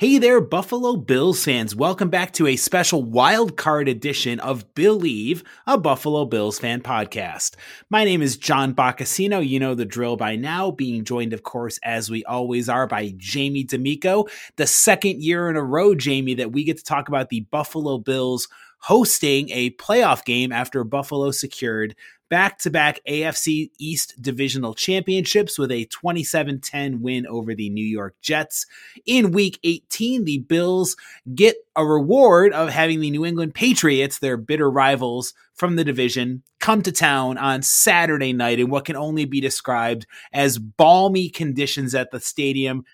Hey there, Buffalo Bills fans. Welcome back to a special wild card edition of Billieve, a Buffalo Bills fan podcast. My name is John Boccacino. You know the drill by now, being joined, of course, as we always are, by Jamie D'Amico. The second year in a row, Jamie, that we get to talk about the Buffalo Bills hosting a playoff game after Buffalo secured back-to-back AFC East divisional championships with a 27-10 win over the New York Jets. In Week 18, the Bills get a reward of having the New England Patriots, their bitter rivals from the division, come to town on Saturday night in what can only be described as balmy conditions at the stadium.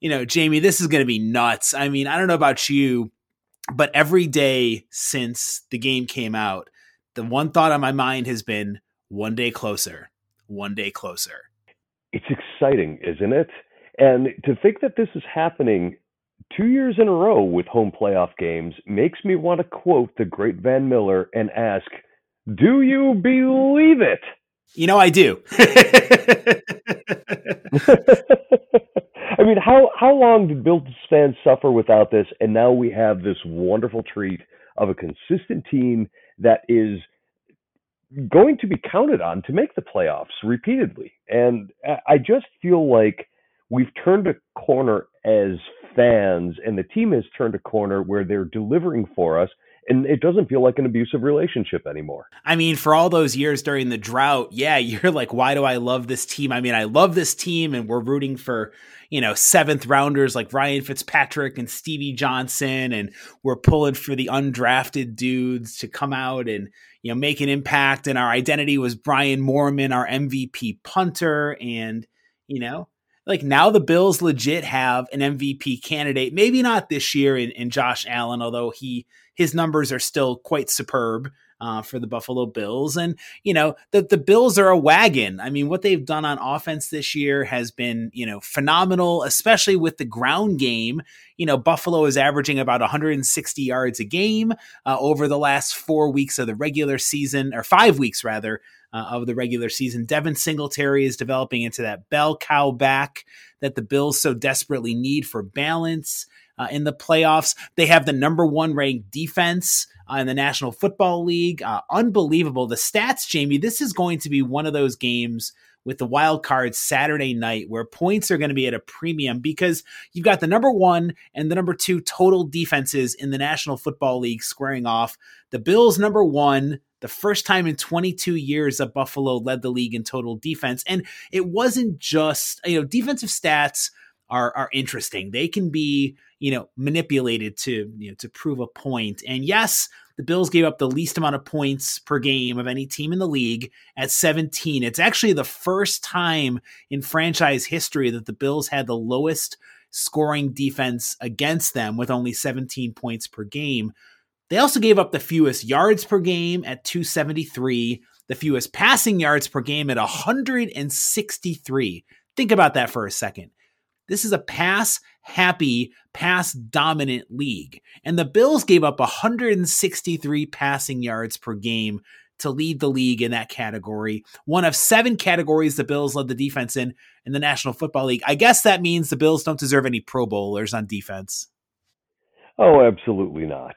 You know, Jamie, this is going to be nuts. I mean, I don't know about you, but every day since the game came out, the one thought on my mind has been one day closer, one day closer. It's exciting, isn't it? And to think that this is happening 2 years in a row with home playoff games makes me want to quote the great Van Miller and ask, do you Billieve it? You know, I do. I mean, how long did Bills fans suffer without this? And now we have this wonderful treat of a consistent team that is going to be counted on to make the playoffs repeatedly. And I just feel like we've turned a corner as fans, and the team has turned a corner where they're delivering for us, and it doesn't feel like an abusive relationship anymore. I mean, for all those years during the drought, yeah, you're like, why do I love this team? I mean, I love this team, and we're rooting for, you know, seventh rounders like Ryan Fitzpatrick and Stevie Johnson, and we're pulling for the undrafted dudes to come out and, you know, make an impact. And our identity was Brian Moorman, our MVP punter, and, you know, like now the Bills legit have an MVP candidate, maybe not this year in Josh Allen, although his numbers are still quite superb for the Buffalo Bills. And, you know, the Bills are a wagon. I mean, what they've done on offense this year has been, you know, phenomenal, especially with the ground game. You know, Buffalo is averaging about 160 yards a game over the last 4 weeks of the regular season, or 5 weeks rather, of the regular season. Devin Singletary is developing into that bell cow back that the Bills so desperately need for balance in the playoffs. They have the number one ranked defense in the National Football League. Unbelievable. The stats, Jamie, this is going to be one of those games with the wild card Saturday night where points are going to be at a premium because you've got the number one and the number two total defenses in the National Football League squaring off. The Bills number one, the first time in 22 years that Buffalo led the league in total defense. And it wasn't just, you know, defensive stats are interesting. They can be, you know, manipulated to, you know, to prove a point. And yes, the Bills gave up the least amount of points per game of any team in the league at 17. It's actually the first time in franchise history that the Bills had the lowest scoring defense against them with only 17 points per game. They also gave up the fewest yards per game at 273, the fewest passing yards per game at 163. Think about that for a second. This is a pass-happy, pass-dominant league, and the Bills gave up 163 passing yards per game to lead the league in that category. One of seven categories the Bills led the defense in the National Football League. I guess that means the Bills don't deserve any Pro Bowlers on defense. Oh, absolutely not.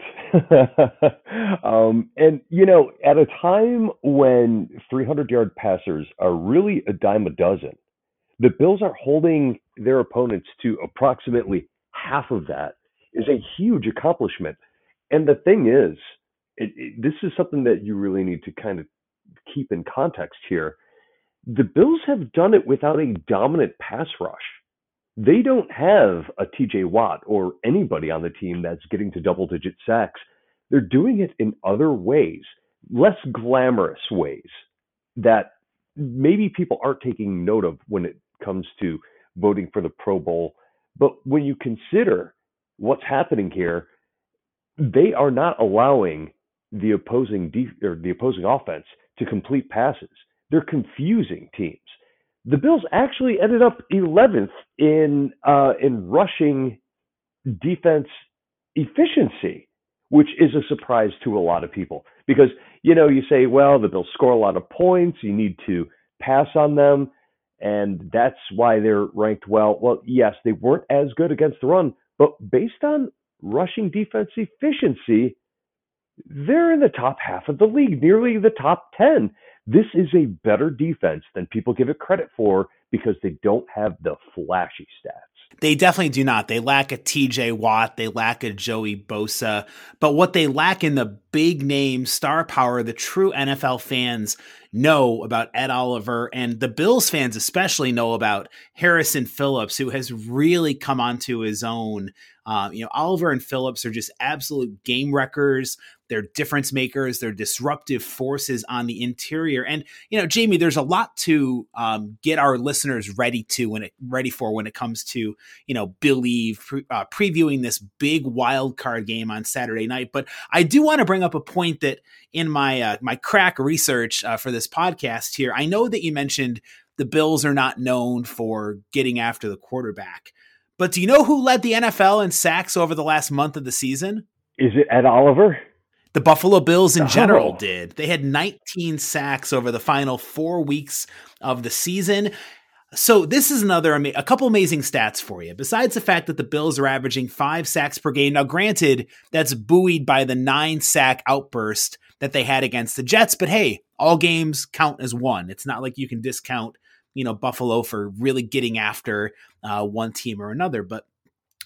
And, you know, at a time when 300-yard passers are really a dime a dozen, the Bills are holding their opponents to approximately half of that is a huge accomplishment. And the thing is, this is something that you really need to kind of keep in context here. The Bills have done it without a dominant pass rush. They don't have a TJ Watt or anybody on the team that's getting to double-digit sacks. They're doing it in other ways, less glamorous ways that maybe people aren't taking note of when it comes to voting for the Pro Bowl. But when you consider what's happening here, they are not allowing the opposing offense to complete passes. They're confusing teams. The Bills actually ended up 11th in rushing defense efficiency, which is a surprise to a lot of people because, you know, you say, well, the Bills score a lot of points. You need to pass on them. And that's why they're ranked well. Well, yes, they weren't as good against the run, But based on rushing defense efficiency, they're in the top half of the league, nearly the top 10. This is a better defense than people give it credit for because they don't have the flashy stats. They definitely do not. They lack a TJ Watt. They lack a Joey Bosa. But what they lack in the big name star power, the true NFL fans know about Ed Oliver, and the Bills fans especially know about Harrison Phillips, who has really come onto his own. Oliver and Phillips are just absolute game wreckers. They're difference makers. They're disruptive forces on the interior. And, Jamie, there's a lot to get our listeners ready for when it comes to, Billieve previewing this big wild card game on Saturday night. But I do want to bring up a point that in my crack research for this podcast here, I know that you mentioned the Bills are not known for getting after the quarterback. But do you know who led the NFL in sacks over the last month of the season? Is it Ed Oliver? The Buffalo Bills in general did. They had 19 sacks over the final 4 weeks of the season. So this is a couple amazing stats for you. Besides the fact that the Bills are averaging 5 sacks per game. Now, granted, that's buoyed by the 9-sack outburst that they had against the Jets. But hey, all games count as one. It's not like you can discount Buffalo for really getting after one team or another. But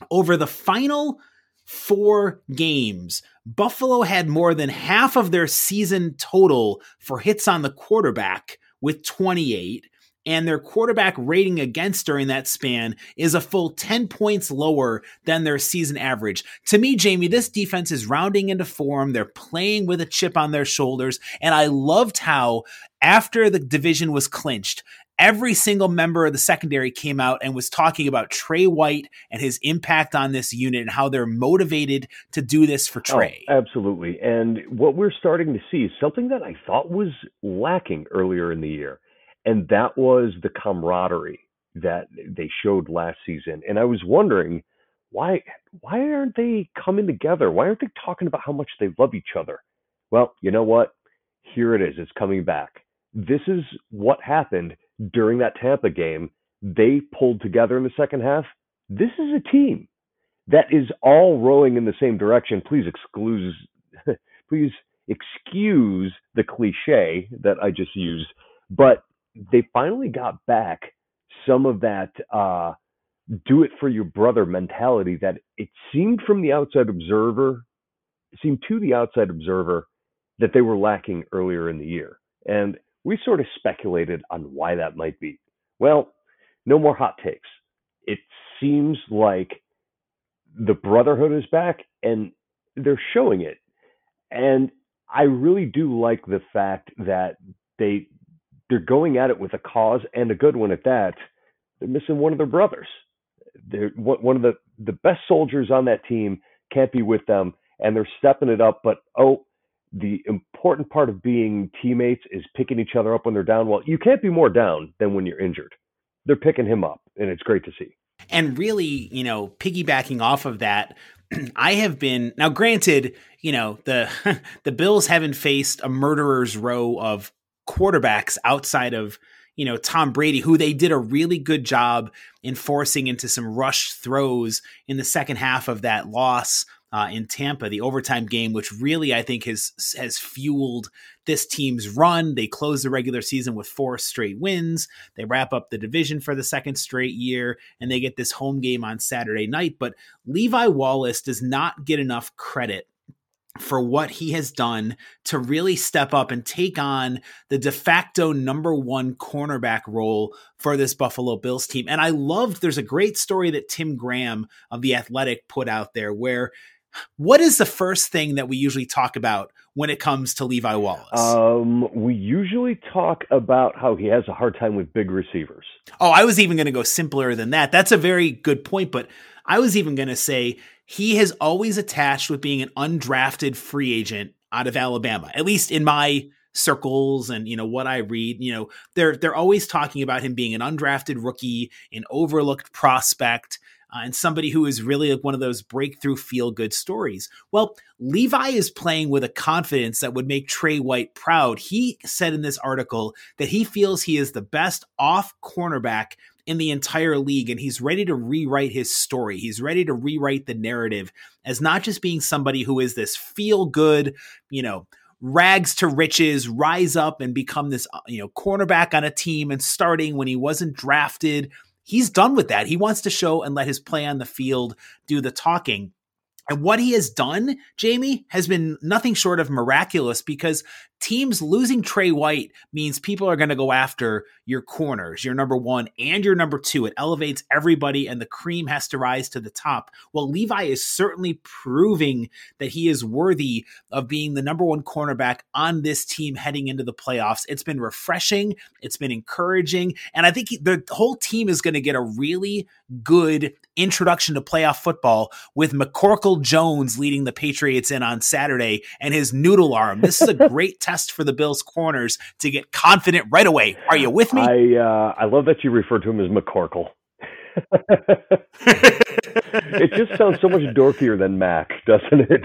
over the final 4 games, Buffalo had more than half of their season total for hits on the quarterback with 28, and their quarterback rating against during that span is a full 10 points lower than their season average. To me, Jamie, this defense is rounding into form. They're playing with a chip on their shoulders, and I loved how after the division was clinched, every single member of the secondary came out and was talking about Trey White and his impact on this unit and how they're motivated to do this for Trey. Oh, absolutely. And what we're starting to see is something that I thought was lacking earlier in the year. And that was the camaraderie that they showed last season. And I was wondering, why aren't they coming together? Why aren't they talking about how much they love each other? Well, you know what? Here it is. It's coming back. This is what happened. During that Tampa game, they pulled together in the second half. This is a team that is all rowing in the same direction. Please excuse the cliche that I just used, but they finally got back some of that do it for your brother mentality that it seemed to the outside observer that they were lacking earlier in the year. And we sort of speculated on why that might be. Well, no more hot takes. It seems like the brotherhood is back, and they're showing it. And I really do like the fact that they're going at it with a cause, and a good one at that. They're missing one of their brothers. They're one of the best soldiers on that team can't be with them, and they're stepping it up. But the important part of being teammates is picking each other up when they're down. Well, you can't be more down than when you're injured. They're picking him up, and it's great to see. And really, piggybacking off of that, I have been, now granted, the Bills haven't faced a murderer's row of quarterbacks outside of, Tom Brady, who they did a really good job in forcing into some rush throws in the second half of that loss in Tampa, the overtime game, which really I think has fueled this team's run. They close the regular season with 4 straight wins. They wrap up the division for the second straight year, and they get this home game on Saturday night. But Levi Wallace does not get enough credit for what he has done to really step up and take on the de facto number one cornerback role for this Buffalo Bills team. And I loved, there's a great story that Tim Graham of The Athletic put out there where, what is the first thing that we usually talk about when it comes to Levi Wallace? We usually talk about how he has a hard time with big receivers. Oh, I was even going to go simpler than that. That's a very good point, but I was even going to say he has always attached with being an undrafted free agent out of Alabama, at least in my circles and what I read, they're always talking about him being an undrafted rookie, an overlooked prospect, and somebody who is really like one of those breakthrough feel-good stories. Well, Levi is playing with a confidence that would make Trey White proud. He said in this article that he feels he is the best off cornerback in the entire league, and he's ready to rewrite his story. He's ready to rewrite the narrative as not just being somebody who is this feel good, you know, rags to riches, rise up and become this, you know, cornerback on a team and starting when he wasn't drafted. He's done with that. He wants to show and let his play on the field do the talking. And what he has done, Jamie, has been nothing short of miraculous, because teams losing Trey White means people are going to go after your corners, your number one and your number two. It elevates everybody, and the cream has to rise to the top. Well, Levi is certainly proving that he is worthy of being the number one cornerback on this team heading into the playoffs. It's been refreshing. It's been encouraging. And I think the whole team is going to get a really good introduction to playoff football with McCorkle Jones leading the Patriots in on Saturday and his noodle arm. This is a great test for the Bills' corners to get confident right away. Are you with me? I love that you refer to him as McCorkle. It just sounds so much dorkier than Mac, doesn't it?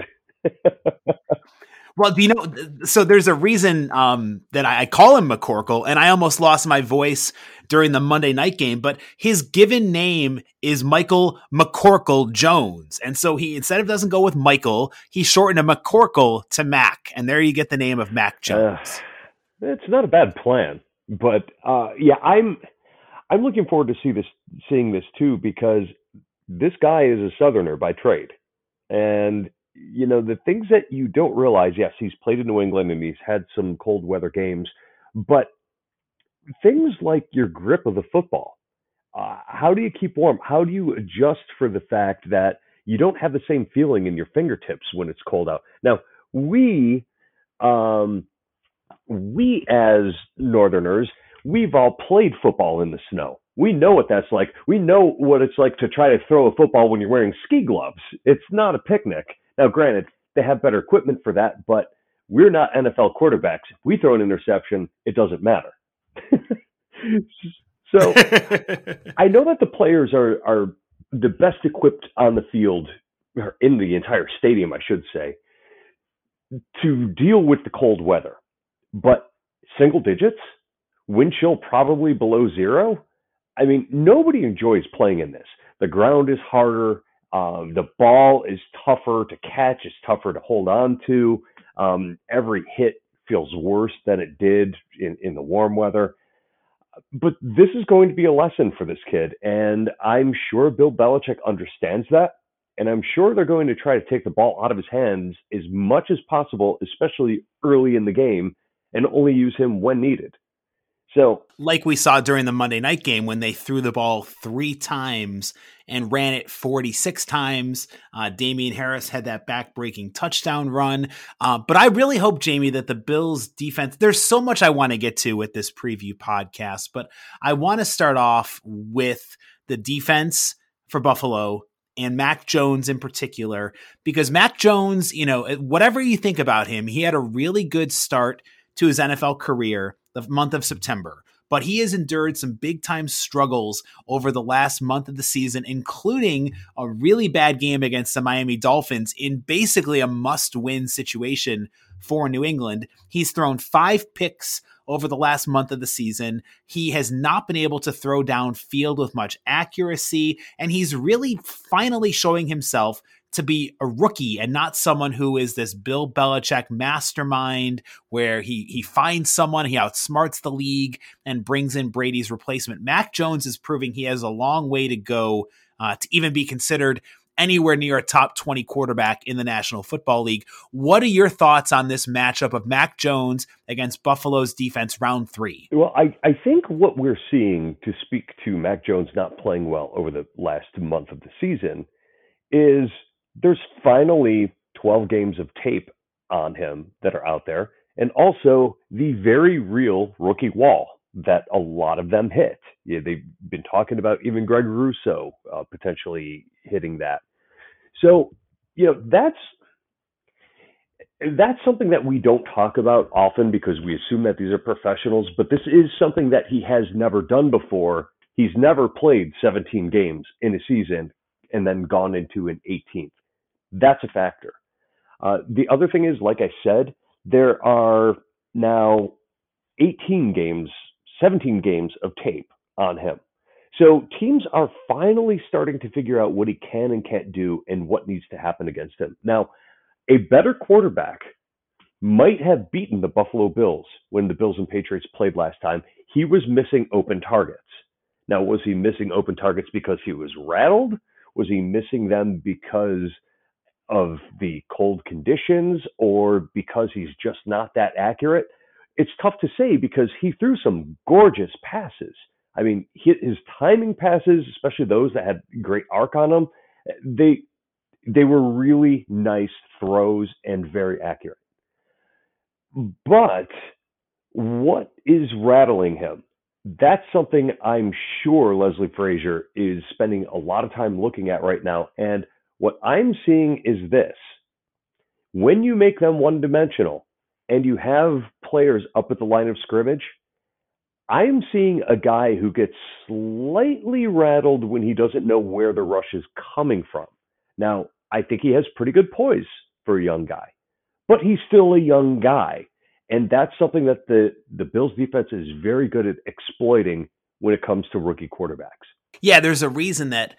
Well, you know, so there's a reason that I call him McCorkle, and I almost lost my voice during the Monday night game, but his given name is Michael McCorkle Jones. And so he, instead of doesn't go with Michael, he shortened a McCorkle to Mac, and there you get the name of Mac Jones. It's not a bad plan, but yeah, I'm looking forward to seeing this too, because this guy is a Southerner by trade. And you know, the things that you don't realize, yes, he's played in New England and he's had some cold weather games, but things like your grip of the football, how do you keep warm? How do you adjust for the fact that you don't have the same feeling in your fingertips when it's cold out? Now, we as Northerners, we've all played football in the snow. We know what that's like. We know what it's like to try to throw a football when you're wearing ski gloves. It's not a picnic. Now, granted, they have better equipment for that, but we're not NFL quarterbacks. If we throw an interception, it doesn't matter. So I know that the players are the best equipped on the field, or in the entire stadium, I should say, to deal with the cold weather. But single digits, wind chill probably below zero. I mean, nobody enjoys playing in this. The ground is harder. The ball is tougher to catch. It's tougher to hold on to. Every hit feels worse than it did in the warm weather. But this is going to be a lesson for this kid. And I'm sure Bill Belichick understands that. And I'm sure they're going to try to take the ball out of his hands as much as possible, especially early in the game, and only use him when needed. So, like we saw during the Monday night game when they threw the ball 3 times and ran it 46 times. Damian Harris had that back-breaking touchdown run. But I really hope, Jamie, that the Bills' defense – there's so much I want to get to with this preview podcast, but I want to start off with the defense for Buffalo and Mac Jones in particular, because Mac Jones, you know, whatever you think about him, he had a really good start to his NFL career the month of September, but he has endured some big time struggles over the last month of the season, including a really bad game against the Miami Dolphins in basically a must win situation for New England. He's thrown 5 picks over the last month of the season. He has not been able to throw downfield with much accuracy, and he's really finally showing himself to be a rookie and not someone who is this Bill Belichick mastermind where he finds someone, he outsmarts the league and brings in Brady's replacement. Mac Jones is proving he has a long way to go to even be considered anywhere near a top 20 quarterback in the National Football League. What are your thoughts on this matchup of Mac Jones against Buffalo's defense round 3? Well, I think what we're seeing, to speak to Mac Jones not playing well over the last month of the season, is there's finally 12 games of tape on him that are out there, and also the very real rookie wall that a lot of them hit. Yeah, they've been talking about even Greg Rousseau potentially hitting that. So, you know, that's something that we don't talk about often because we assume that these are professionals, but this is something that he has never done before. He's never played 17 games in a season and then gone into an 18th. That's a factor. The other thing is, like I said, there are now 17 games of tape on him. So teams are finally starting to figure out what he can and can't do and what needs to happen against him. Now, a better quarterback might have beaten the Buffalo Bills when the Bills and Patriots played last time. He was missing open targets. Now, was he missing open targets because he was rattled? Was he missing them because of the cold conditions or because he's just not that accurate? It's tough to say because he threw some gorgeous passes. I mean, his timing passes, especially those that had great arc on them, they were really nice throws and very accurate. But what is rattling him? That's something I'm sure Leslie Frazier is spending a lot of time looking at right now. And what I'm seeing is this. When you make them one-dimensional and you have players up at the line of scrimmage, I'm seeing a guy who gets slightly rattled when he doesn't know where the rush is coming from. Now, I think he has pretty good poise for a young guy, but he's still a young guy. And that's something that the Bills defense is very good at exploiting when it comes to rookie quarterbacks. Yeah, there's a reason that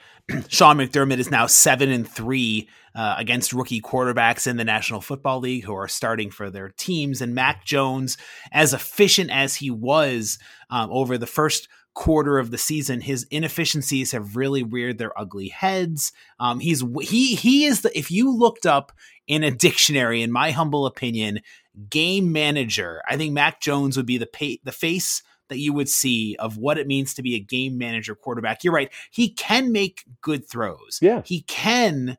Sean McDermott is now 7-3 against rookie quarterbacks in the National Football League who are starting for their teams. And Mac Jones, as efficient as he was over the first quarter of the season, his inefficiencies have really reared their ugly heads. He is the, if you looked up in a dictionary, in my humble opinion, game manager, I think Mac Jones would be the face that you would see of what it means to be a game manager quarterback. You're right. He can make good throws. Yeah. He can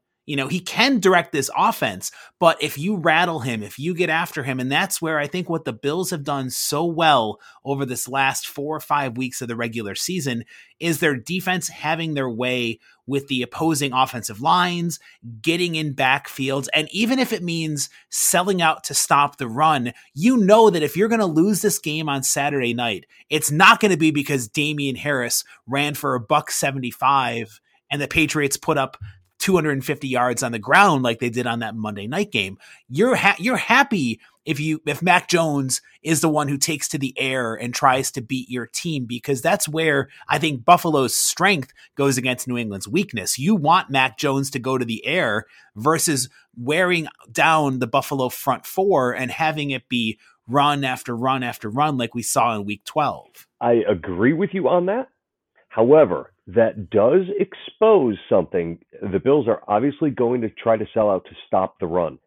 direct this offense, but if you rattle him, if you get after him, and that's where I think what the Bills have done so well over this last 4 or 5 weeks of the regular season is their defense having their way with the opposing offensive lines, getting in backfields, and even if it means selling out to stop the run, you know that if you're going to lose this game on Saturday night, it's not going to be because Damian Harris ran for $175 and the Patriots put up 250 yards on the ground like they did on that Monday night game. You're happy if Mac Jones is the one who takes to the air and tries to beat your team, because that's where I think Buffalo's strength goes against New England's weakness. You want Mac Jones to go to the air versus wearing down the Buffalo front four and having it be run after run after run like we saw in Week 12. I agree with you on that. However, that does expose something. The Bills are obviously going to try to sell out to stop the run.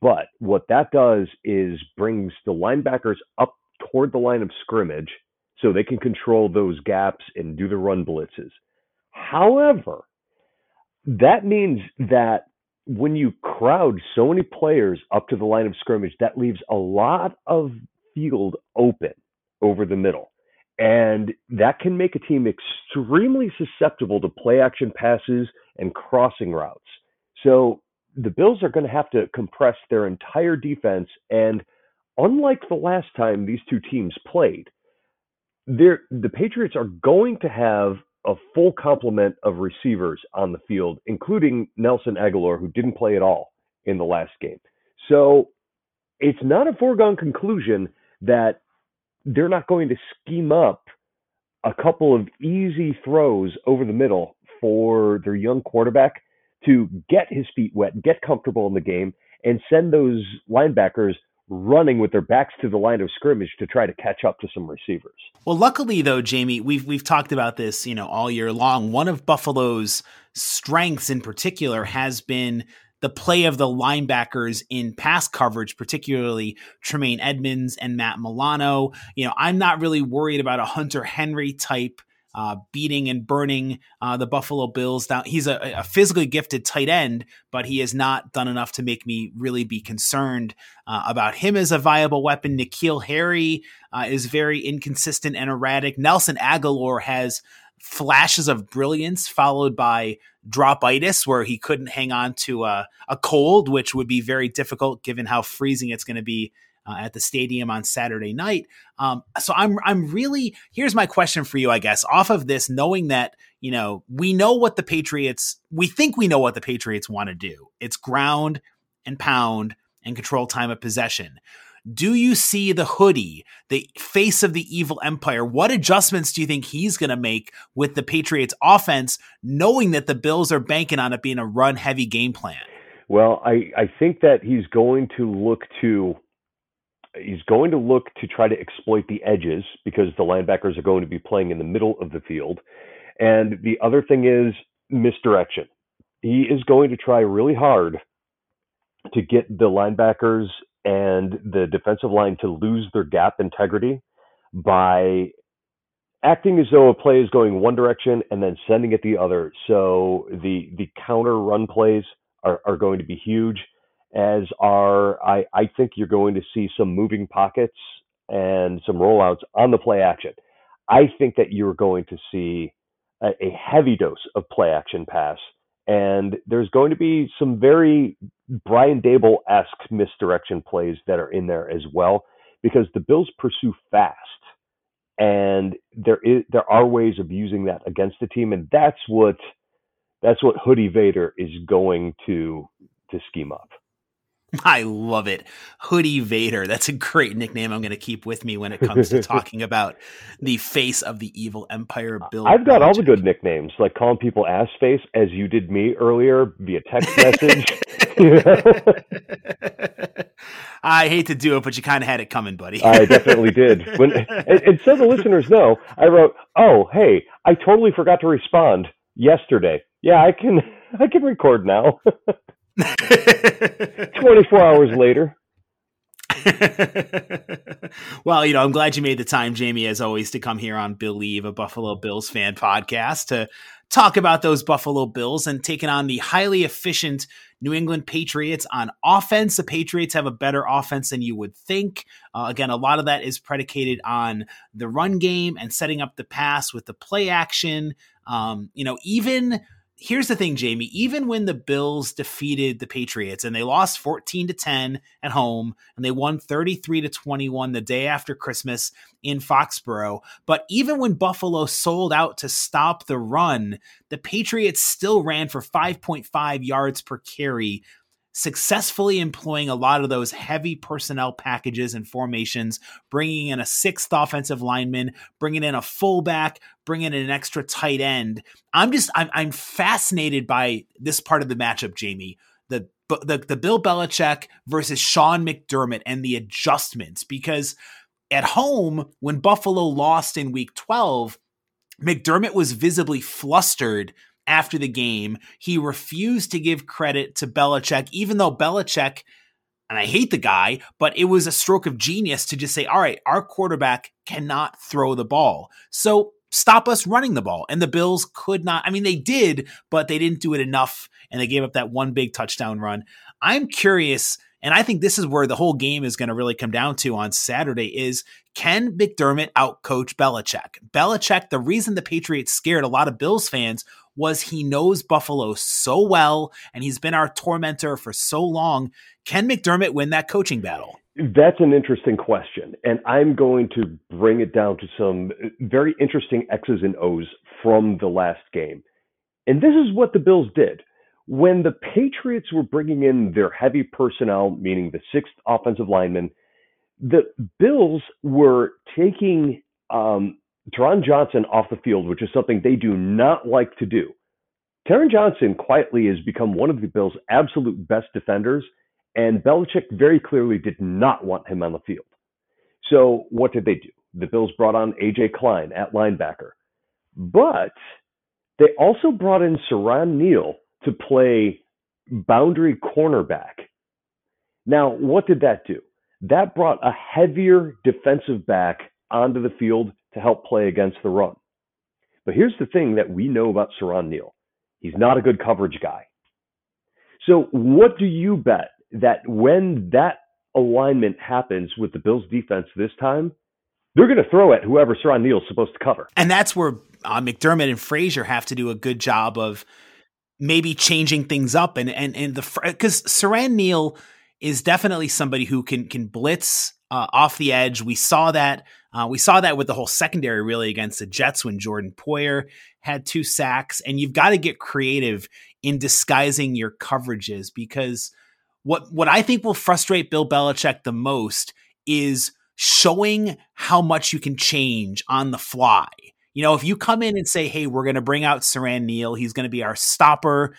But what that does is brings the linebackers up toward the line of scrimmage so they can control those gaps and do the run blitzes. However, that means that when you crowd so many players up to the line of scrimmage, that leaves a lot of field open over the middle. And that can make a team extremely susceptible to play action passes and crossing routes. So the Bills are going to have to compress their entire defense. And unlike the last time these two teams played, the Patriots are going to have a full complement of receivers on the field, including Nelson Agholor, who didn't play at all in the last game. So it's not a foregone conclusion that they're not going to scheme up a couple of easy throws over the middle for their young quarterback to get his feet wet, get comfortable in the game, and send those linebackers running with their backs to the line of scrimmage to try to catch up to some receivers. Well, luckily though, Jamie, we've talked about this, all year long. One of Buffalo's strengths in particular has been the play of the linebackers in pass coverage, particularly Tremaine Edmonds and Matt Milano. I'm not really worried about a Hunter Henry type beating and burning the Buffalo Bills down. He's a physically gifted tight end, but he has not done enough to make me really be concerned about him as a viable weapon. N'Keal Harry is very inconsistent and erratic. Nelson Agholor has flashes of brilliance followed by dropitis, where he couldn't hang on to a cold, which would be very difficult given how freezing it's going to be at the stadium on Saturday night. So I'm really, here's my question for you, I guess, off of this, knowing that, we know what the Patriots, we think we know what the Patriots want to do. It's ground and pound and control time of possession. Do you see the hoodie, the face of the evil empire? What adjustments do you think he's going to make with the Patriots offense, knowing that the Bills are banking on it being a run-heavy game plan? Well, I think that he's going to look to try to exploit the edges, because the linebackers are going to be playing in the middle of the field. And the other thing is misdirection. He is going to try really hard to get the linebackers and the defensive line to lose their gap integrity by acting as though a play is going one direction and then sending it the other. So the counter run plays are going to be huge, as are, I think you're going to see some moving pockets and some rollouts on the play action. I think that you're going to see a heavy dose of play action pass, and there's going to be some very Brian Daboll-esque misdirection plays that are in there as well, because the Bills pursue fast, and there are ways of using that against the team, and that's what Hoodie Vader is going to scheme up. I love it. Hoodie Vader. That's a great nickname I'm going to keep with me when it comes to talking about the face of the evil empire, Bill Belichick. I've got all the good nicknames, like calling people ass face, as you did me earlier via text message. I hate to do it, but you kind of had it coming, buddy. I definitely did. And so the listeners know, I wrote, oh, hey, I totally forgot to respond yesterday. Yeah, I can record now. 24 hours later. Well, I'm glad you made the time, Jamie, as always, to come here on Billieve, a Buffalo Bills fan podcast, to talk about those Buffalo Bills and taking on the highly efficient New England Patriots on offense. The Patriots have a better offense than you would think. Again, a lot of that is predicated on the run game and setting up the pass with the play action. Here's the thing, Jamie, even when the Bills defeated the Patriots and they lost 14-10 at home and they won 33-21 the day after Christmas in Foxborough, but even when Buffalo sold out to stop the run, the Patriots still ran for 5.5 yards per carry, successfully employing a lot of those heavy personnel packages and formations, bringing in a sixth offensive lineman, bringing in a fullback, bringing in an extra tight end. I'm fascinated by this part of the matchup, Jamie, the Bill Belichick versus Sean McDermott and the adjustments, because at home, when Buffalo lost in week 12, McDermott was visibly flustered after the game. He refused to give credit to Belichick, even though Belichick, and I hate the guy, but it was a stroke of genius to just say, all right, our quarterback cannot throw the ball, so stop us running the ball. And the Bills could not. I mean, they did, but they didn't do it enough, and they gave up that one big touchdown run. I'm curious, and I think this is where the whole game is going to really come down to on Saturday, is can McDermott outcoach Belichick? Belichick, the reason the Patriots scared a lot of Bills fans was he knows Buffalo so well, and he's been our tormentor for so long. Can McDermott win that coaching battle? That's an interesting question, and I'm going to bring it down to some very interesting X's and O's from the last game. And this is what the Bills did. When the Patriots were bringing in their heavy personnel, meaning the sixth offensive lineman, the Bills were taking Taron Johnson off the field, which is something they do not like to do. Taron Johnson quietly has become one of the Bills' absolute best defenders, and Belichick very clearly did not want him on the field. So what did they do? The Bills brought on A.J. Klein at linebacker, but they also brought in Siran Neal to play boundary cornerback. Now, what did that do? That brought a heavier defensive back onto the field to help play against the run. But here's the thing that we know about Siran Neal. He's not a good coverage guy. So what do you bet that when that alignment happens with the Bills defense this time, they're going to throw at whoever Siran Neal is supposed to cover? And that's where McDermott and Frazier have to do a good job of maybe changing things up. Because Siran Neal is definitely somebody who can blitz off the edge. We saw that with the whole secondary really against the Jets when Jordan Poyer had 2 sacks, and you've got to get creative in disguising your coverages, because what I think will frustrate Bill Belichick the most is showing how much you can change on the fly. You know, if you come in and say, hey, we're going to bring out Siran Neal, he's going to be our stopper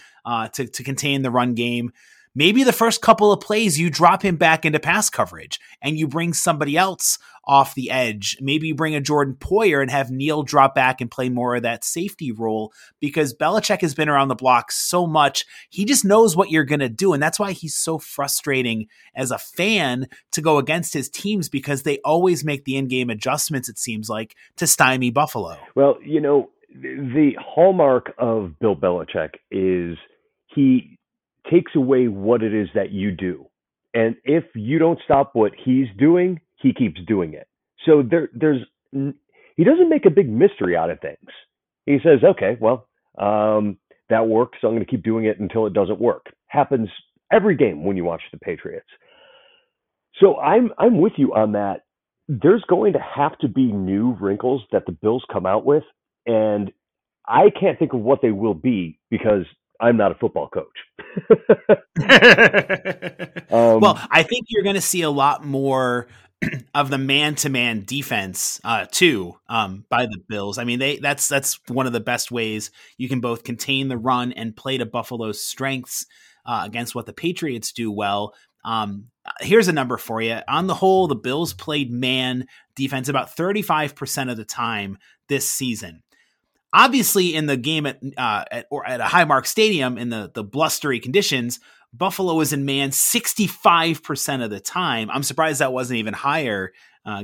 to contain the run game. Maybe the first couple of plays, you drop him back into pass coverage and you bring somebody else off the edge. Maybe you bring a Jordan Poyer and have Neal drop back and play more of that safety role, because Belichick has been around the block so much. He just knows what you're going to do. And that's why he's so frustrating as a fan to go against his teams, because they always make the in-game adjustments, it seems like, to stymie Buffalo. Well, you know, the hallmark of Bill Belichick is he takes away what it is that you do. And if you don't stop what he's doing, he keeps doing it. So he doesn't make a big mystery out of things. He says, okay, well, that works. So I'm going to keep doing it until it doesn't work. Happens every game when you watch the Patriots. So I'm with you on that. There's going to have to be new wrinkles that the Bills come out with. And I can't think of what they will be, because I'm not a football coach. Well, I think you're going to see a lot more of the man-to-man defense too, by the Bills. I mean, that's one of the best ways you can both contain the run and play to Buffalo's strengths against what the Patriots do well. Here's a number for you. On the whole, the Bills played man defense about 35% of the time this season. Obviously, in the game at a Highmark Stadium in the blustery conditions, Buffalo was in man 65% of the time. I'm surprised that wasn't even higher,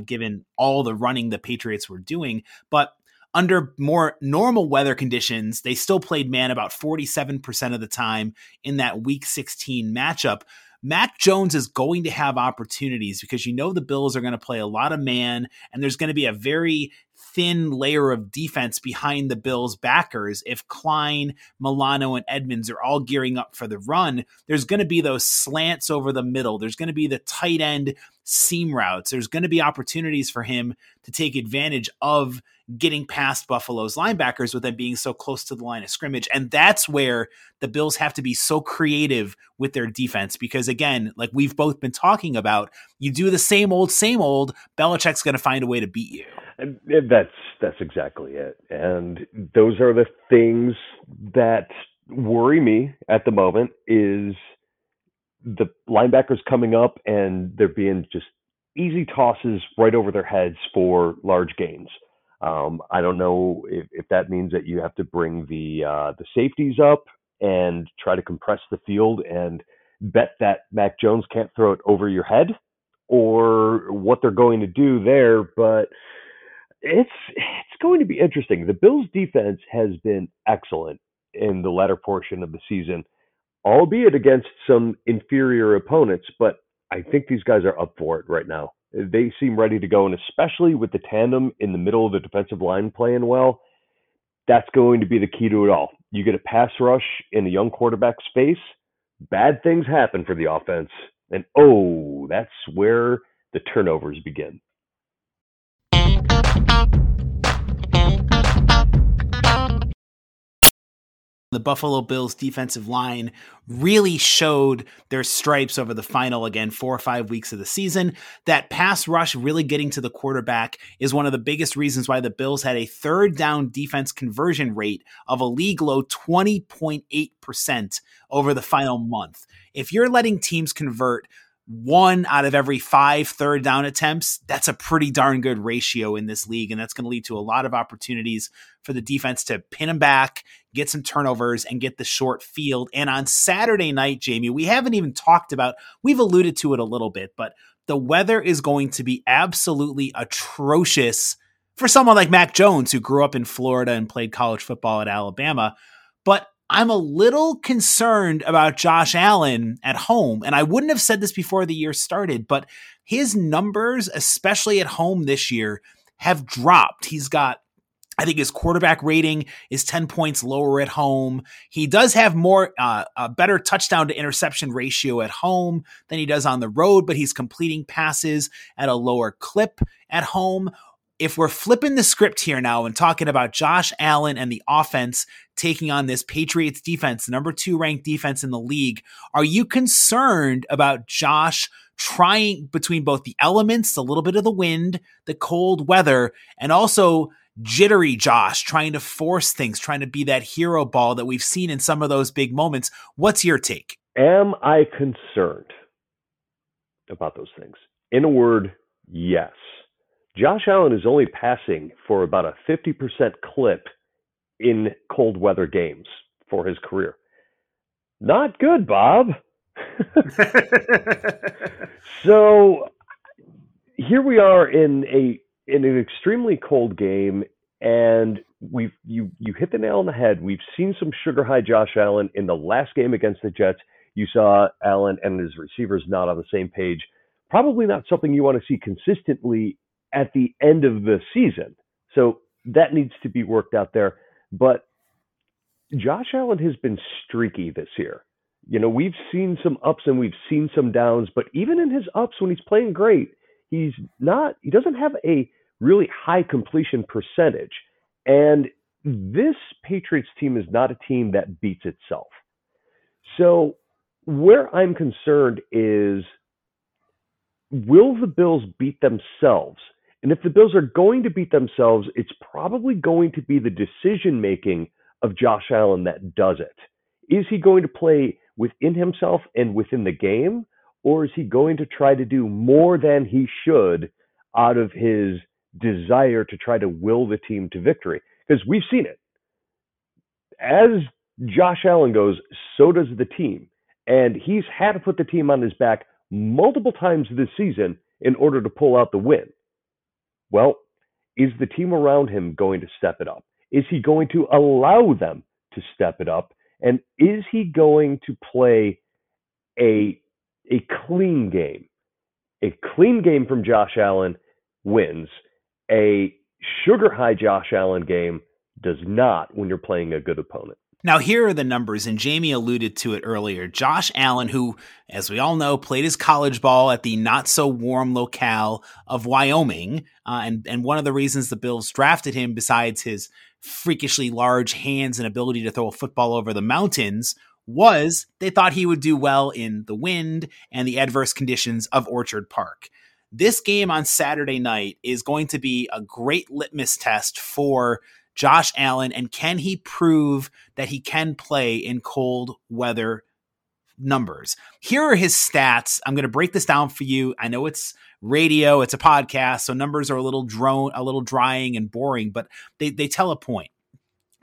given all the running the Patriots were doing. But under more normal weather conditions, they still played man about 47% of the time in that Week 16 matchup. Mac Jones is going to have opportunities, because you know the Bills are going to play a lot of man, and there's going to be a very thin layer of defense behind the Bills' backers. If Klein, Milano, and Edmonds are all gearing up for the run, there's going to be those slants over the middle. There's going to be the tight end seam routes. There's going to be opportunities for him to take advantage of getting past Buffalo's linebackers with them being so close to the line of scrimmage. And that's where the Bills have to be so creative with their defense, because again, like we've both been talking about, you do the same old, Belichick's going to find a way to beat you. That's exactly it. And those are the things that worry me at the moment, is the linebackers coming up and they're being just easy tosses right over their heads for large gains. I don't know if that means that you have to bring the safeties up and try to compress the field and bet that Mac Jones can't throw it over your head, or what they're going to do there. But it's going to be interesting. The Bills defense has been excellent in the latter portion of the season, albeit against some inferior opponents. But I think these guys are up for it right now. They seem ready to go, and especially with the tandem in the middle of the defensive line playing well, that's going to be the key to it all. You get a pass rush in a young quarterback's face, bad things happen for the offense, and that's where the turnovers begin. The Buffalo Bills defensive line really showed their stripes over the final, again, 4 or 5 weeks of the season. That pass rush really getting to the quarterback is one of the biggest reasons why the Bills had a third down defense conversion rate of a league low 20.8% over the final month. If you're letting teams convert 1 out of every 5 third down attempts, that's a pretty darn good ratio in this league. And that's going to lead to a lot of opportunities for the defense to pin them back, get some turnovers, and get the short field. And on Saturday night, Jamie, we haven't even talked about, we've alluded to it a little bit, but the weather is going to be absolutely atrocious for someone like Mac Jones, who grew up in Florida and played college football at Alabama. But I'm a little concerned about Josh Allen at home, and I wouldn't have said this before the year started, but his numbers, especially at home this year, have dropped. He's got, I think his quarterback rating is 10 points lower at home. He does have more, a better touchdown to interception ratio at home than he does on the road, but he's completing passes at a lower clip at home. if we're flipping the script here now and talking about Josh Allen and the offense taking on this Patriots defense, the number 2 ranked defense in the league, are you concerned about Josh trying between both the elements, a little bit of the wind, the cold weather, and also jittery Josh trying to force things, trying to be that hero ball that we've seen in some of those big moments? What's your take? Am I concerned about those things? In a word, yes. Josh Allen is only passing for about a 50% clip in cold weather games for his career. Not good, Bob. So here we are in an extremely cold game, and you hit the nail on the head. We've seen some sugar high Josh Allen in the last game against the Jets. You saw Allen and his receivers not on the same page. Probably not something you want to see consistently at the end of the season. So that needs to be worked out there. But Josh Allen has been streaky this year. You know, we've seen some ups and we've seen some downs, but even in his ups, when he's playing great, he doesn't have a really high completion percentage. And this Patriots team is not a team that beats itself. So where I'm concerned is, will the Bills beat themselves? And if the Bills are going to beat themselves, it's probably going to be the decision-making of Josh Allen that does it. Is he going to play within himself and within the game, or is he going to try to do more than he should out of his desire to try to will the team to victory? Because we've seen it. As Josh Allen goes, so does the team. And he's had to put the team on his back multiple times this season in order to pull out the win. Well, is the team around him going to step it up? Is he going to allow them to step it up? And is he going to play a clean game? A clean game from Josh Allen wins. A sugar high Josh Allen game does not when you're playing a good opponent. Now, here are the numbers, and Jamie alluded to it earlier. Josh Allen, who, as we all know, played his college ball at the not-so-warm locale of Wyoming, and one of the reasons the Bills drafted him, besides his freakishly large hands and ability to throw a football over the mountains, was they thought he would do well in the wind and the adverse conditions of Orchard Park. This game on Saturday night is going to be a great litmus test for Josh Allen, and can he prove that he can play in cold weather numbers? Here are his stats. I'm going to break this down for you. I know it's radio, it's a podcast, so numbers are a little drying and boring, but they tell a point.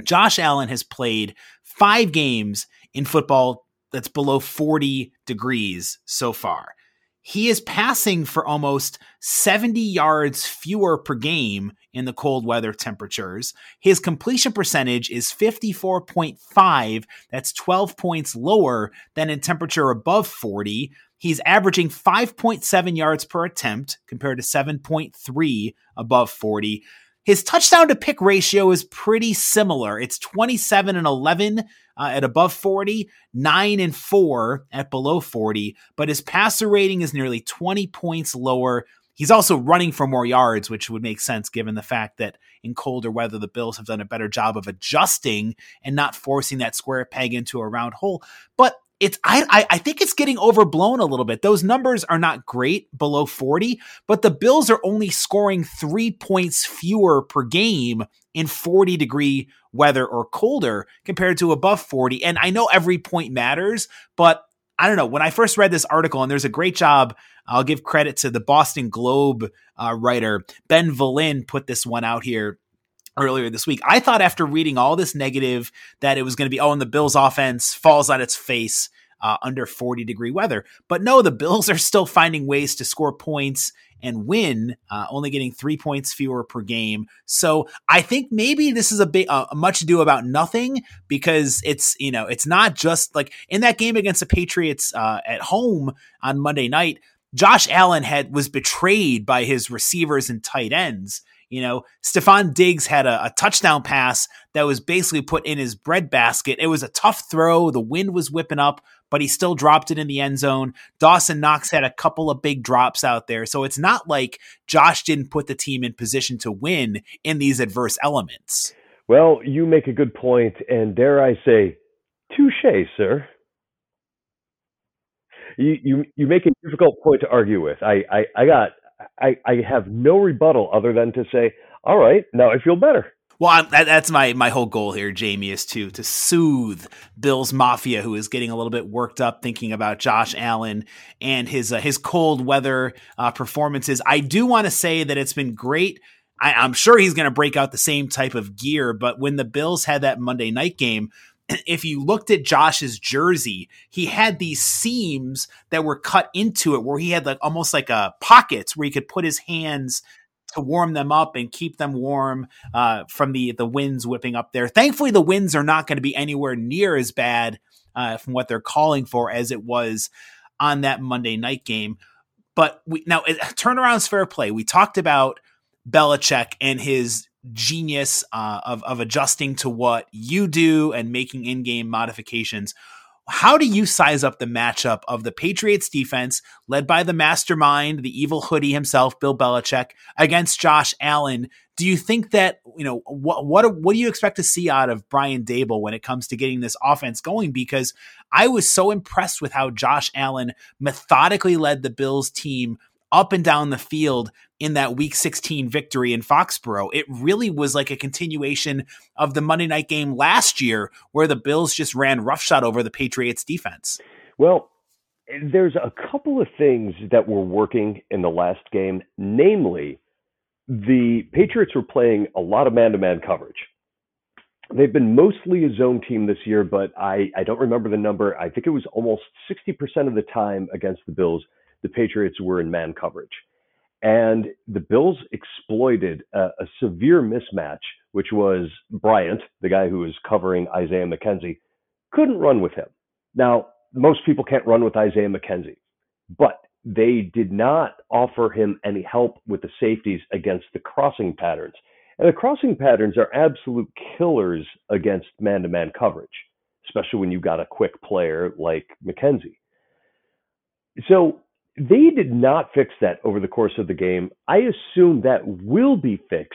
Josh Allen has played 5 games in football that's below 40 degrees so far. He is passing for almost 70 yards fewer per game in the cold weather temperatures. His completion percentage is 54.5. That's 12 points lower than in temperature above 40. He's averaging 5.7 yards per attempt compared to 7.3 above 40. His touchdown to pick ratio is pretty similar. It's 27-11 at above 40, 9-4 at below 40, but his passer rating is nearly 20 points lower. He's also running for more yards, which would make sense given the fact that in colder weather, the Bills have done a better job of adjusting and not forcing that square peg into a round hole. But I think it's getting overblown a little bit. Those numbers are not great below 40, but the Bills are only scoring 3 points fewer per game in 40 degree weather or colder compared to above 40. And I know every point matters, but I don't know. When I first read this article, and there's a great job, I'll give credit to the Boston Globe writer, Ben Valin put this one out here earlier this week. I thought after reading all this negative that it was going to be, and the Bills offense falls on its face under 40 degree weather. But no, the Bills are still finding ways to score points and win, only getting 3 points fewer per game. So I think maybe this is a much ado about nothing, because it's not just like in that game against the Patriots at home on Monday night, Josh Allen was betrayed by his receivers and tight ends. You know, Stephon Diggs had a touchdown pass that was basically put in his breadbasket. It was a tough throw. The wind was whipping up, but he still dropped it in the end zone. Dawson Knox had a couple of big drops out there. So it's not like Josh didn't put the team in position to win in these adverse elements. Well, you make a good point, and dare I say, touche, sir. You make a difficult point to argue with. I have no rebuttal other than to say, all right, now I feel better. Well, that's my whole goal here, Jamie, is to soothe Bills Mafia, who is getting a little bit worked up thinking about Josh Allen and his cold weather performances. I do want to say that it's been great. I'm sure he's going to break out the same type of gear, but when the Bills had that Monday night game, if you looked at Josh's jersey, he had these seams that were cut into it where he had almost like pockets where he could put his hands to warm them up and keep them warm from the winds whipping up there. Thankfully, the winds are not going to be anywhere near as bad from what they're calling for as it was on that Monday night game. But turnaround's fair play. We talked about Belichick and his genius of adjusting to what you do and making in-game modifications. How do you size up the matchup of the Patriots defense led by the mastermind, the evil hoodie himself, Bill Belichick, against Josh Allen? Do you think that, what do you expect to see out of Brian Daboll when it comes to getting this offense going? Because I was so impressed with how Josh Allen methodically led the Bills team up and down the field in that Week 16 victory in Foxborough. It really was like a continuation of the Monday night game last year where the Bills just ran roughshod over the Patriots defense. Well, there's a couple of things that were working in the last game. Namely, the Patriots were playing a lot of man-to-man coverage. They've been mostly a zone team this year, but I don't remember the number. I think it was almost 60% of the time against the Bills, the Patriots were in man coverage, and the Bills exploited a severe mismatch, which was Bryant, the guy who was covering Isaiah McKenzie, couldn't run with him. Now, most people can't run with Isaiah McKenzie, but they did not offer him any help with the safeties against the crossing patterns. And the crossing patterns are absolute killers against man-to-man coverage, especially when you've got a quick player like McKenzie. So they did not fix that over the course of the game. I assume that will be fixed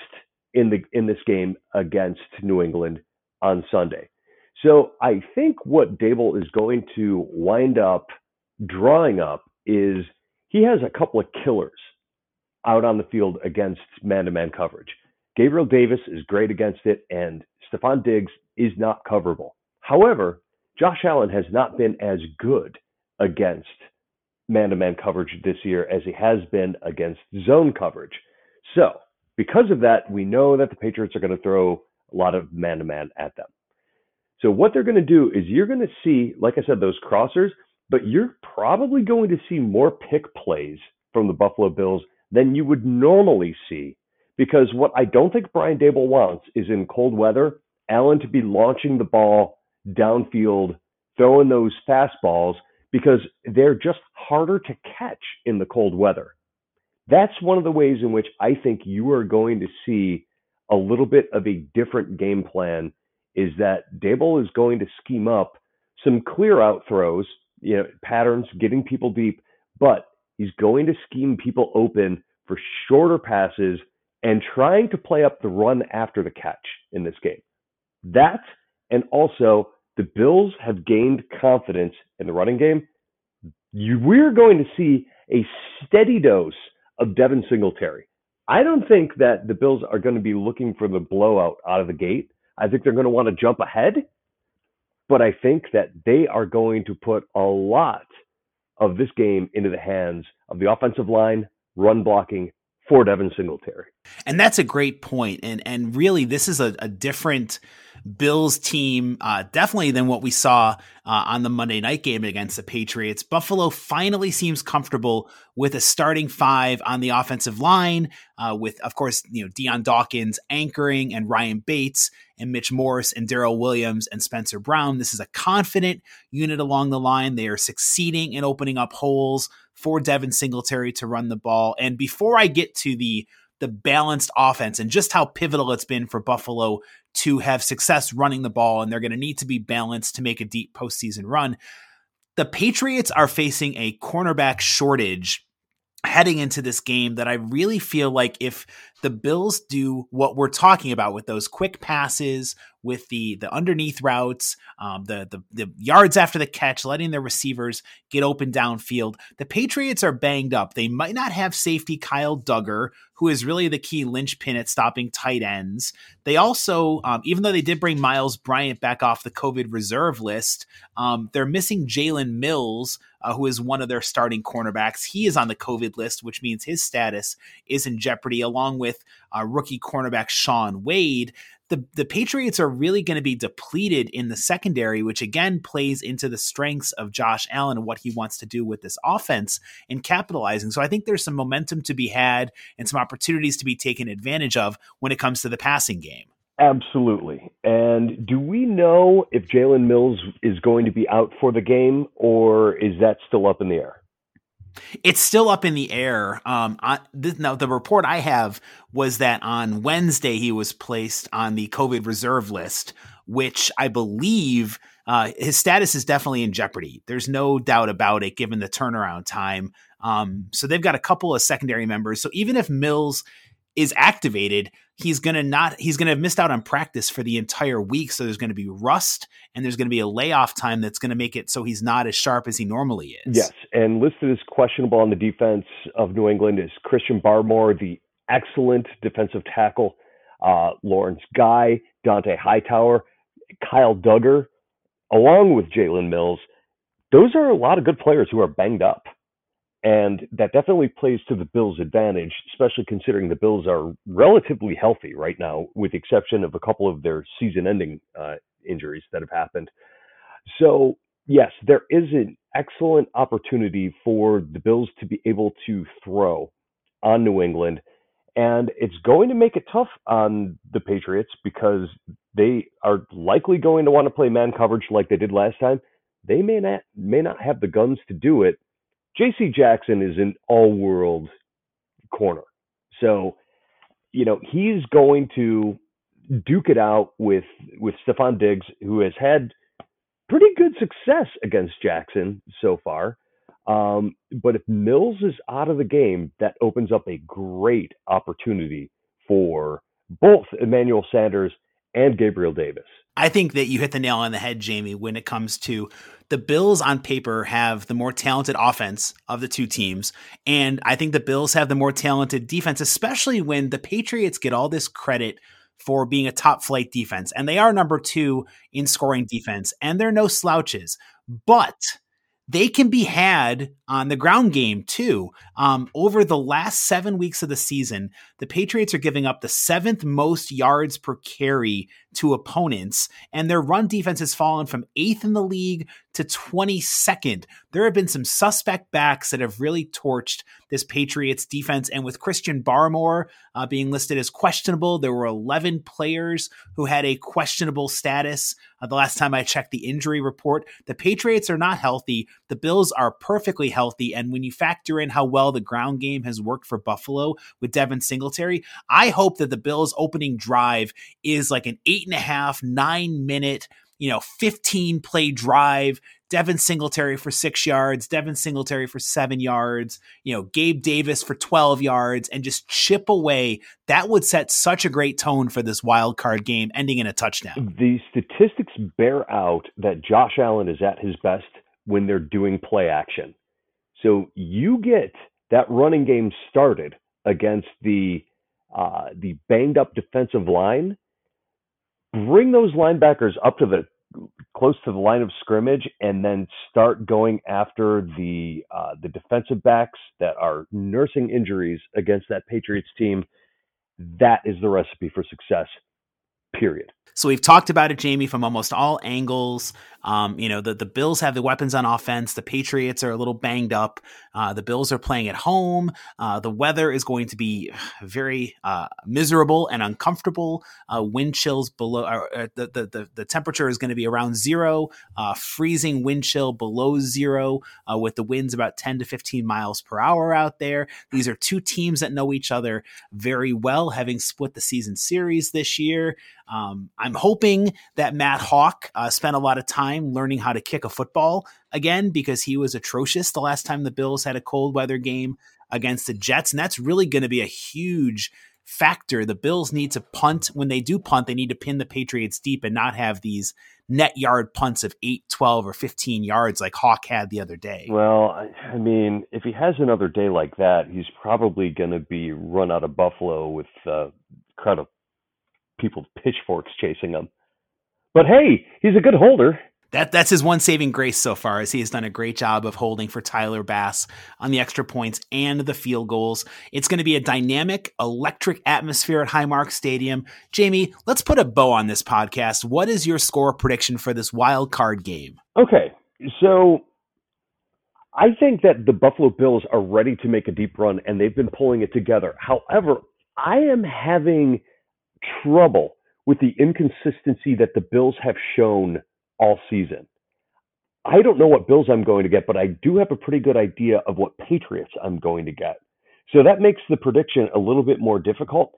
in this game against New England on Sunday. So I think what Daboll is going to wind up drawing up is he has a couple of killers out on the field against man-to-man coverage. Gabriel Davis is great against it, and Stephon Diggs is not coverable. However, Josh Allen has not been as good against man-to-man coverage this year as he has been against zone coverage. So because of that, we know that the Patriots are going to throw a lot of man-to-man at them. So what they're going to do is you're going to see, like I said, those crossers, but you're probably going to see more pick plays from the Buffalo Bills than you would normally see, because what I don't think Brian Daboll wants is in cold weather, Allen to be launching the ball downfield, throwing those fastballs, because they're just harder to catch in the cold weather. That's one of the ways in which I think you are going to see a little bit of a different game plan, is that Daboll is going to scheme up some clear out throws, patterns, getting people deep, but he's going to scheme people open for shorter passes and trying to play up the run after the catch in this game. That, and also the Bills have gained confidence in the running game. We're going to see a steady dose of Devin Singletary. I don't think that the Bills are going to be looking for the blowout out of the gate. I think they're going to want to jump ahead, but I think that they are going to put a lot of this game into the hands of the offensive line, run blocking for Devin Singletary. And that's a great point. And really, this is a different Bills team, definitely than what we saw on the Monday night game against the Patriots. Buffalo finally seems comfortable with a starting five on the offensive line, with, of course, Deion Dawkins anchoring and Ryan Bates and Mitch Morse and Darrell Williams and Spencer Brown. This is a confident unit along the line. They are succeeding in opening up holes for Devin Singletary to run the ball. And before I get to the the balanced offense and just how pivotal it's been for Buffalo to have success running the ball, and they're going to need to be balanced to make a deep postseason run. The Patriots are facing a cornerback shortage heading into this game that I really feel like if the Bills do what we're talking about with those quick passes, with the underneath routes, the yards after the catch, letting their receivers get open downfield, the Patriots are banged up. They might not have safety Kyle Duggar, who is really the key linchpin at stopping tight ends. They also, even though they did bring Myles Bryant back off the COVID reserve list, they're missing Jaylen Mills, who is one of their starting cornerbacks. He is on the COVID list, which means his status is in jeopardy, along with rookie cornerback Sean Wade. The Patriots are really going to be depleted in the secondary, which again plays into the strengths of Josh Allen and what he wants to do with this offense and capitalizing. So I think there's some momentum to be had and some opportunities to be taken advantage of when it comes to the passing game. Absolutely. And do we know if Jaylen Mills is going to be out for the game, or is that still up in the air? It's still up in the air. Now, the report I have was that on Wednesday he was placed on the COVID reserve list, which I believe his status is definitely in jeopardy. There's no doubt about it, given the turnaround time. So they've got a couple of secondary members. So even if Mills is activated, he's going to have missed out on practice for the entire week. So there's going to be rust and there's going to be a layoff time that's going to make it so he's not as sharp as he normally is. Yes. And listed as questionable on the defense of New England is Christian Barmore, the excellent defensive tackle, Lawrence Guy, Dante Hightower, Kyle Duggar, along with Jaylen Mills. Those are a lot of good players who are banged up. And that definitely plays to the Bills' advantage, especially considering the Bills are relatively healthy right now, with the exception of a couple of their season-ending injuries that have happened. So, yes, there is an excellent opportunity for the Bills to be able to throw on New England. And it's going to make it tough on the Patriots because they are likely going to want to play man coverage like they did last time. They may not have the guns to do it. J.C. Jackson is an all-world corner. So, he's going to duke it out with Stephon Diggs, who has had pretty good success against Jackson so far. But if Mills is out of the game, that opens up a great opportunity for both Emmanuel Sanders and Gabriel Davis. I think that you hit the nail on the head, Jamie, when it comes to the Bills on paper have the more talented offense of the two teams. And I think the Bills have the more talented defense, especially when the Patriots get all this credit for being a top flight defense. And they are number 2 in scoring defense, and they're no slouches, but they can be had on the ground game too. Over the last 7 weeks of the season, the Patriots are giving up the 7th most yards per carry to opponents, and their run defense has fallen from 8th in the league to 22nd. There have been some suspect backs that have really torched this Patriots defense. And with Christian Barmore being listed as questionable, there were 11 players who had a questionable status. The last time I checked the injury report, the Patriots are not healthy. The Bills are perfectly healthy. And when you factor in how well the ground game has worked for Buffalo with Devin Singletary, I hope that the Bills' opening drive is like an 8.5, 9-minute, 15-play drive, Devin Singletary for 6 yards, Devin Singletary for 7 yards, Gabe Davis for 12 yards, and just chip away. That would set such a great tone for this wild card game, ending in a touchdown. The statistics bear out that Josh Allen is at his best when they're doing play action. So you get that running game started against the banged up defensive line. Bring those linebackers up to close to the line of scrimmage, and then start going after the defensive backs that are nursing injuries against that Patriots team. That is the recipe for success, period. So we've talked about it, Jamie, from almost all angles. The Bills have the weapons on offense. The Patriots are a little banged up. The Bills are playing at home. The weather is going to be very miserable and uncomfortable. Wind chills below the temperature is going to be around zero, freezing wind chill below zero, with the winds about 10 to 15 miles per hour out there. These are two teams that know each other very well, having split the season series this year. I'm hoping that Matt Haack spent a lot of time learning how to kick a football again, because he was atrocious the last time the Bills had a cold weather game against the Jets. And that's really going to be a huge factor. The Bills need to punt. When they do punt, they need to pin the Patriots deep and not have these net yard punts of 8, 12, or 15 yards like Haack had the other day. Well, I mean, if he has another day like that, he's probably going to be run out of Buffalo with a crowd of people with pitchforks chasing him. But hey, he's a good holder. That's his one saving grace so far, as he has done a great job of holding for Tyler Bass on the extra points and the field goals. It's going to be a dynamic, electric atmosphere at Highmark Stadium. Jamie, let's put a bow on this podcast. What is your score prediction for this wild card game? Okay, so I think that the Buffalo Bills are ready to make a deep run, and they've been pulling it together. However, I am having trouble with the inconsistency that the Bills have shown all season. I don't know what Bills I'm going to get, but I do have a pretty good idea of what Patriots I'm going to get. So that makes the prediction a little bit more difficult,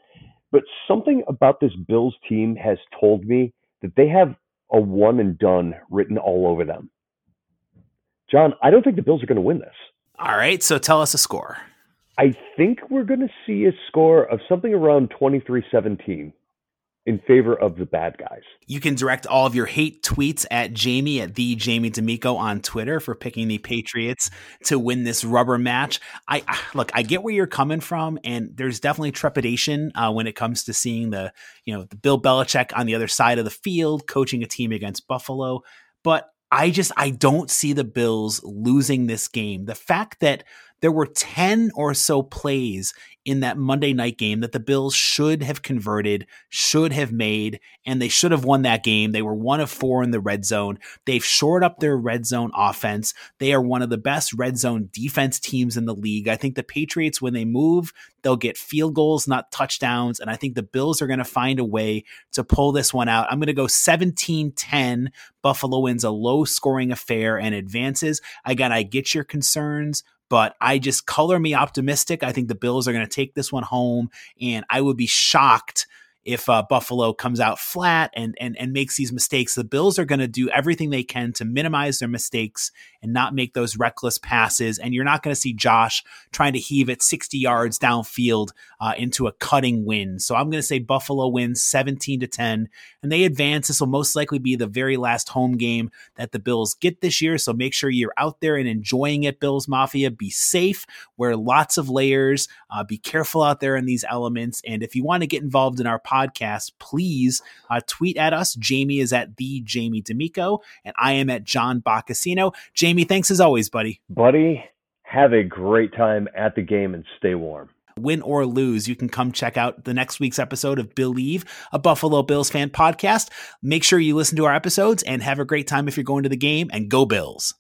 but something about this Bills team has told me that they have a one and done written all over them. John, I don't think the Bills are going to win this. All right, so tell us a score. I think we're going to see a score of something around 23-17. In favor of the bad guys. You can direct all of your hate tweets at Jamie at the Jamie D'Amico on Twitter for picking the Patriots to win this rubber match. I get where you're coming from, and there's definitely trepidation when it comes to seeing the Bill Belichick on the other side of the field coaching a team against Buffalo, but I don't see the Bills losing this game. The fact that there were 10 or so plays in that Monday night game that the Bills should have converted, should have made, and they should have won that game. They were 1 of 4 in the red zone. They've shored up their red zone offense. They are one of the best red zone defense teams in the league. I think the Patriots, when they move, they'll get field goals, not touchdowns. And I think the Bills are going to find a way to pull this one out. I'm going to go 17-10. Buffalo wins a low scoring affair and advances. Again, I get your concerns, but I just color me optimistic. I think the Bills are going to take this one home, and I would be shocked if Buffalo comes out flat and makes these mistakes. The Bills are going to do everything they can to minimize their mistakes and not make those reckless passes. And you're not going to see Josh trying to heave it 60 yards downfield into a cutting win. So I'm going to say Buffalo wins 17-10, and they advance. This will most likely be the very last home game that the Bills get this year. So make sure you're out there and enjoying it, Bills Mafia. Be safe, wear lots of layers, be careful out there in these elements. And if you want to get involved in our podcast, please tweet at us. Jamie is at the Jamie D'Amico, and I am at John Boccacino. Jamie, thanks as always, buddy. Have a great time at the game and stay warm. Win or lose, you can come check out the next week's episode of Billieve, a Buffalo Bills fan podcast. Make sure you listen to our episodes and have a great time if you're going to the game, and go Bills.